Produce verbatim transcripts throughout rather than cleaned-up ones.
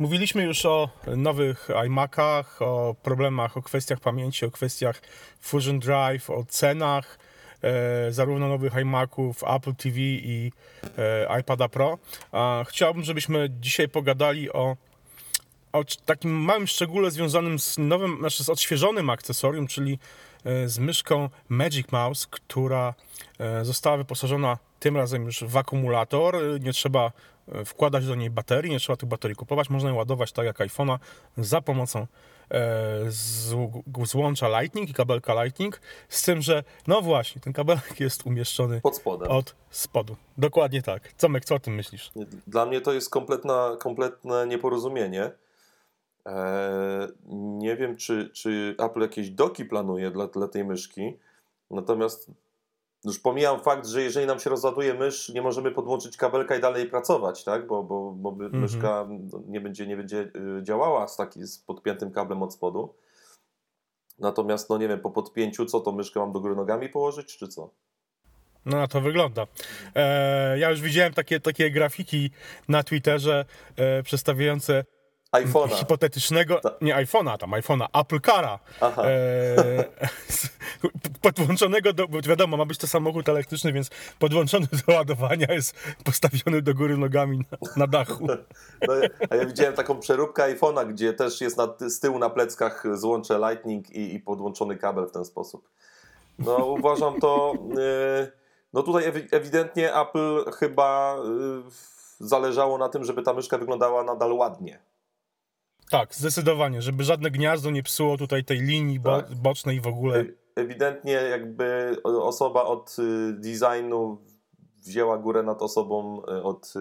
Mówiliśmy już o nowych iMacach, o problemach, o kwestiach pamięci, o kwestiach Fusion Drive, o cenach e, zarówno nowych iMaców, Apple T V i e, iPada Pro. A chciałbym, żebyśmy dzisiaj pogadali o, o takim małym szczególe związanym z nowym, znaczy z odświeżonym akcesorium, czyli e, z myszką Magic Mouse, która e, została wyposażona tym razem już w akumulator. Nie trzeba wkładać do niej baterii, nie trzeba tych baterii kupować, można ją ładować tak jak iPhone'a za pomocą e, z, złącza Lightning i kabelka Lightning, z tym, że no właśnie, ten kabelek jest umieszczony pod spodem. Od spodu. Dokładnie tak. Comek, co o tym myślisz? Dla mnie to jest kompletna, kompletne nieporozumienie. E, nie wiem, czy, czy Apple jakieś doki planuje dla, dla tej myszki, natomiast już pomijam fakt, że jeżeli nam się rozładuje mysz, nie możemy podłączyć kabelka i dalej pracować, tak? Bo, bo, bo myszka mm-hmm. nie będzie, nie będzie działała z takim z podpiętym kablem od spodu. Natomiast, no nie wiem, po podpięciu co, to myszkę mam do góry nogami położyć, czy co? No na to wygląda. E, ja już widziałem takie, takie grafiki na Twitterze e, przedstawiające iPhone'a. Hipotetycznego, Ta. nie iPhone'a, tam iPhone'a, Apple Cara. E, podłączonego do, bo wiadomo, ma być to samochód elektryczny, więc podłączony do ładowania jest postawiony do góry nogami na, na dachu. No, a ja widziałem taką przeróbkę iPhone'a, gdzie też jest na, z tyłu na pleckach złącze Lightning i, i podłączony kabel w ten sposób. No uważam to, yy, no tutaj ewidentnie Apple chyba yy, zależało na tym, żeby ta myszka wyglądała nadal ładnie. Tak, zdecydowanie, żeby żadne gniazdo nie psuło tutaj tej linii bo- tak. bocznej i w ogóle. Ewidentnie jakby osoba od designu wzięła górę nad osobą od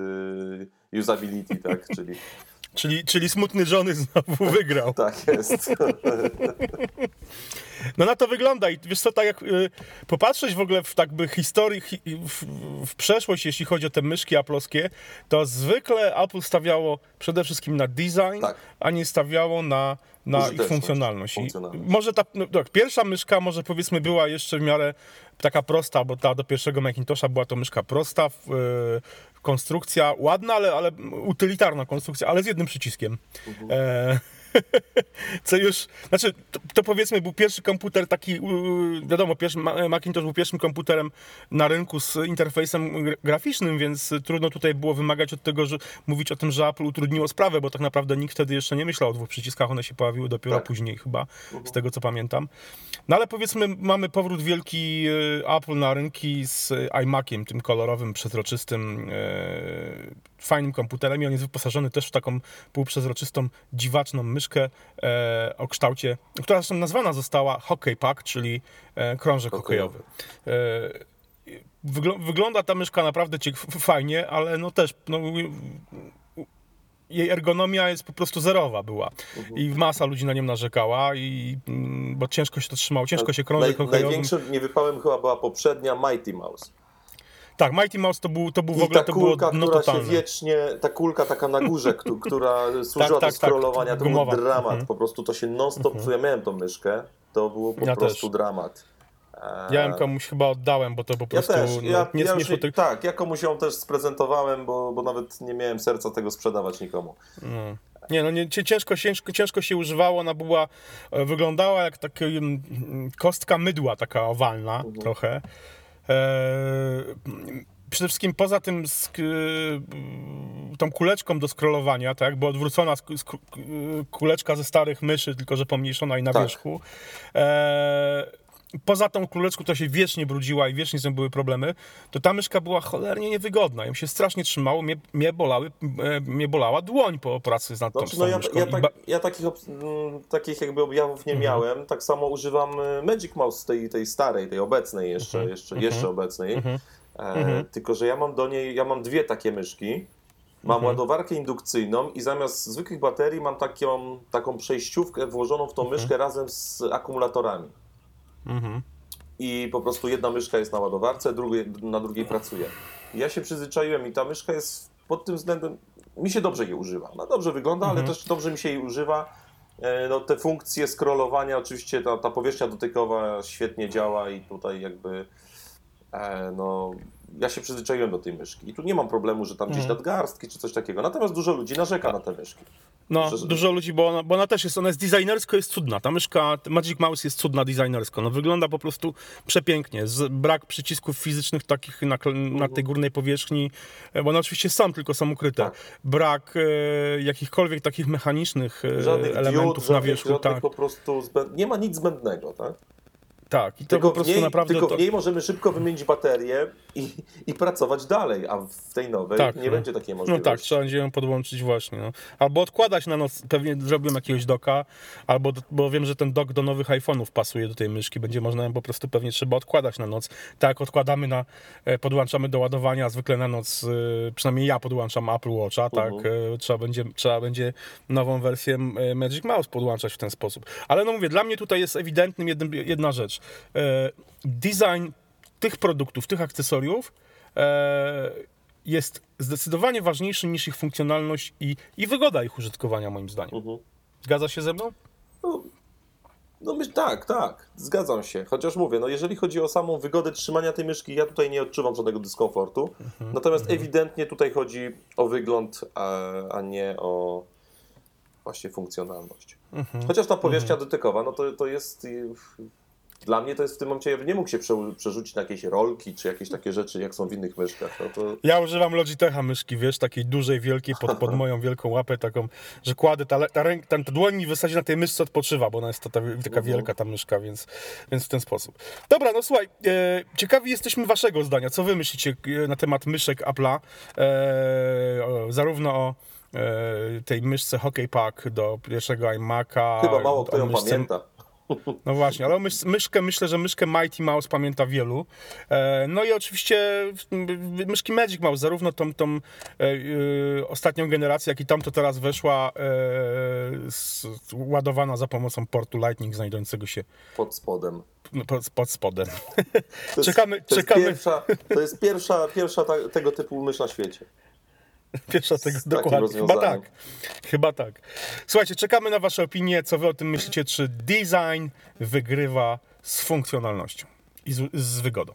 usability, tak? Czyli, czyli, czyli smutny Johnny znowu wygrał. Tak jest. No na to wygląda i wiesz co, tak jak y, popatrzeć w ogóle w tak by historii, hi, w, w przeszłość, jeśli chodzi o te myszki aplowskie, to zwykle Apple stawiało przede wszystkim na design, tak. a nie stawiało na, na ich funkcjonalność. funkcjonalność. I może ta no, tak, pierwsza myszka może powiedzmy była jeszcze w miarę taka prosta, bo ta do pierwszego Macintosha była to myszka prosta, y, konstrukcja ładna, ale, ale utylitarna konstrukcja, ale z jednym przyciskiem. Mhm. E, Co już, znaczy to, to powiedzmy był pierwszy komputer taki, wiadomo, pierwszy, Macintosh był pierwszym komputerem na rynku z interfejsem graficznym, więc trudno tutaj było wymagać od tego, że mówić o tym, że Apple utrudniło sprawę, bo tak naprawdę nikt wtedy jeszcze nie myślał o dwóch przyciskach, one się pojawiły dopiero tak. później chyba, uh-huh. z tego co pamiętam. No ale powiedzmy mamy powrót wielki Apple na rynki z iMaciem, tym kolorowym, przezroczystym, e, fajnym komputerem i on jest wyposażony też w taką półprzezroczystą, dziwaczną myszkę. Myszkę e, o kształcie, która zresztą nazwana została Hockey Pack, czyli e, krążek hokejowy. hokejowy. E, wygl- wygląda ta myszka naprawdę ciek- fajnie, ale no też no, jej ergonomia jest po prostu zerowa była i masa ludzi na nią narzekała, i, bo ciężko się to trzymało, ciężko się krążek Naj, hokejowy... Największym niewypałem chyba była poprzednia Mighty Mouse. Tak, Mighty Mouse to był, to był w ogóle... I ta kulka, to było, no, która totalne. się wiecznie... Ta kulka taka na górze, która służyła tak, tak, do scrollowania, tak, to gumowa. Był dramat. Mhm. Po prostu to się non-stop... Mhm. Ja miałem tą myszkę, to było po ja prostu też. dramat. Ja ją komuś chyba oddałem, bo to po prostu... Ja też. No, ja, nie, ja już, nie tych... Tak, ja komuś ją też sprezentowałem, bo, bo nawet nie miałem serca tego sprzedawać nikomu. No. Nie, no nie, ciężko, ciężko, ciężko się używało, ona była, wyglądała jak taka kostka mydła, taka owalna mhm. trochę. Eee, przede wszystkim poza tym sk- tą kuleczką do scrollowania, tak, bo odwrócona sk- kuleczka ze starych myszy, tylko że pomniejszona i na tak. wierzchu. Eee, poza tą kuleczką, która się wiecznie brudziła i wiecznie z nią były problemy, to ta myszka była cholernie niewygodna. Ją się strasznie trzymało, mnie, mnie, bolały, mnie bolała dłoń po pracy z nad tą, znaczy, tą no ja, myszką. Ja, tak, ba- ja takich, ob- takich jakby objawów nie mm-hmm. miałem. Tak samo używam Magic Mouse, tej, tej starej, tej obecnej jeszcze, mm-hmm. jeszcze, mm-hmm. jeszcze obecnej. Mm-hmm. E, mm-hmm. Tylko, że ja mam do niej, ja mam dwie takie myszki. Mam mhm. ładowarkę indukcyjną i zamiast zwykłych baterii mam taką, taką przejściówkę włożoną w tą mm-hmm. myszkę razem z akumulatorami. Mhm. I po prostu jedna myszka jest na ładowarce, drugi, na drugiej pracuje. Ja się przyzwyczaiłem i ta myszka jest pod tym względem, mi się dobrze jej używa. No dobrze wygląda, mhm. ale też dobrze mi się jej używa. No te funkcje scrollowania, oczywiście ta, ta powierzchnia dotykowa świetnie działa i tutaj jakby no ja się przyzwyczaiłem do tej myszki. I tu nie mam problemu, że tam gdzieś nadgarstki czy coś takiego. Natomiast dużo ludzi narzeka na te myszki. No, że... dużo ludzi, bo ona, bo ona też jest, ona jest designersko, jest cudna. Ta myszka Magic Mouse jest cudna designersko. No, wygląda po prostu przepięknie. Z, brak przycisków fizycznych takich na, na tej górnej powierzchni, bo ona oczywiście sam tylko są ukryte. Tak. Brak e, jakichkolwiek takich mechanicznych e, żadnych elementów diod, żadnych, na wierzchu. Tak. Po prostu zbęd... Nie ma nic zbędnego, tak? Tak, i to tylko po prostu w niej, naprawdę. Tylko to... w niej możemy szybko wymienić baterię i, i pracować dalej, a w tej nowej tak, nie no. będzie takiej możliwości. No tak, trzeba będzie ją podłączyć właśnie. No. Albo odkładać na noc, pewnie zrobiłem jakiegoś doka, albo do, bo wiem, że ten dok do nowych iPhone'ów pasuje do tej myszki, będzie można ją po prostu pewnie trzeba odkładać na noc. Tak, odkładamy na, podłączamy do ładowania zwykle na noc, przynajmniej ja podłączam Apple Watcha, tak, uh-huh. trzeba, będzie, trzeba będzie nową wersję Magic Mouse podłączać w ten sposób. Ale no mówię, dla mnie tutaj jest ewidentnym jednym, jedna rzecz. Design tych produktów, tych akcesoriów jest zdecydowanie ważniejszy niż ich funkcjonalność i, i wygoda ich użytkowania, moim zdaniem. Mhm. Zgadza się ze mną? No, no myślę, tak, tak, zgadzam się. Chociaż mówię, no jeżeli chodzi o samą wygodę trzymania tej myszki, ja tutaj nie odczuwam żadnego dyskomfortu. Mhm, Natomiast mhm. ewidentnie tutaj chodzi o wygląd, a, a nie o właśnie funkcjonalność. Mhm. Chociaż ta powierzchnia mhm. dotykowa, no to, to jest... Dla mnie to jest w tym momencie, ja bym nie mógł się przerzucić na jakieś rolki, czy jakieś takie rzeczy, jak są w innych myszkach. No to... Ja używam Logitecha myszki, wiesz, takiej dużej, wielkiej, pod, pod moją wielką łapę taką, że kładę, ta, ta, ręk, ta, ta dłoń mi w zasadzie na tej myszce odpoczywa, bo ona jest ta, ta, taka wielka ta myszka, więc, więc w ten sposób. Dobra, no słuchaj, e, ciekawi jesteśmy waszego zdania, co wy myślicie na temat myszek Apple'a, e, zarówno o e, tej myszce Hockey Pack do pierwszego iMac'a. Chyba mało kto ją myszce... pamięta. No właśnie, ale mysz, myszkę, myślę, że myszkę Mighty Mouse pamięta wielu. E, no i oczywiście myszki Magic Mouse, zarówno tą, tą e, e, ostatnią generację, jak i tą, to teraz weszła e, z, ładowana za pomocą portu Lightning znajdującego się pod spodem. Pod, pod spodem. To czekamy, jest, to czekamy. Jest pierwsza, to jest pierwsza, pierwsza ta, tego typu mysz na świecie. Pierwsza tego, dokładnie. Chyba tak. Chyba tak. Słuchajcie, czekamy na wasze opinie, co wy o tym myślicie, czy design wygrywa z funkcjonalnością i z, z wygodą.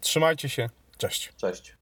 Trzymajcie się. Cześć. Cześć.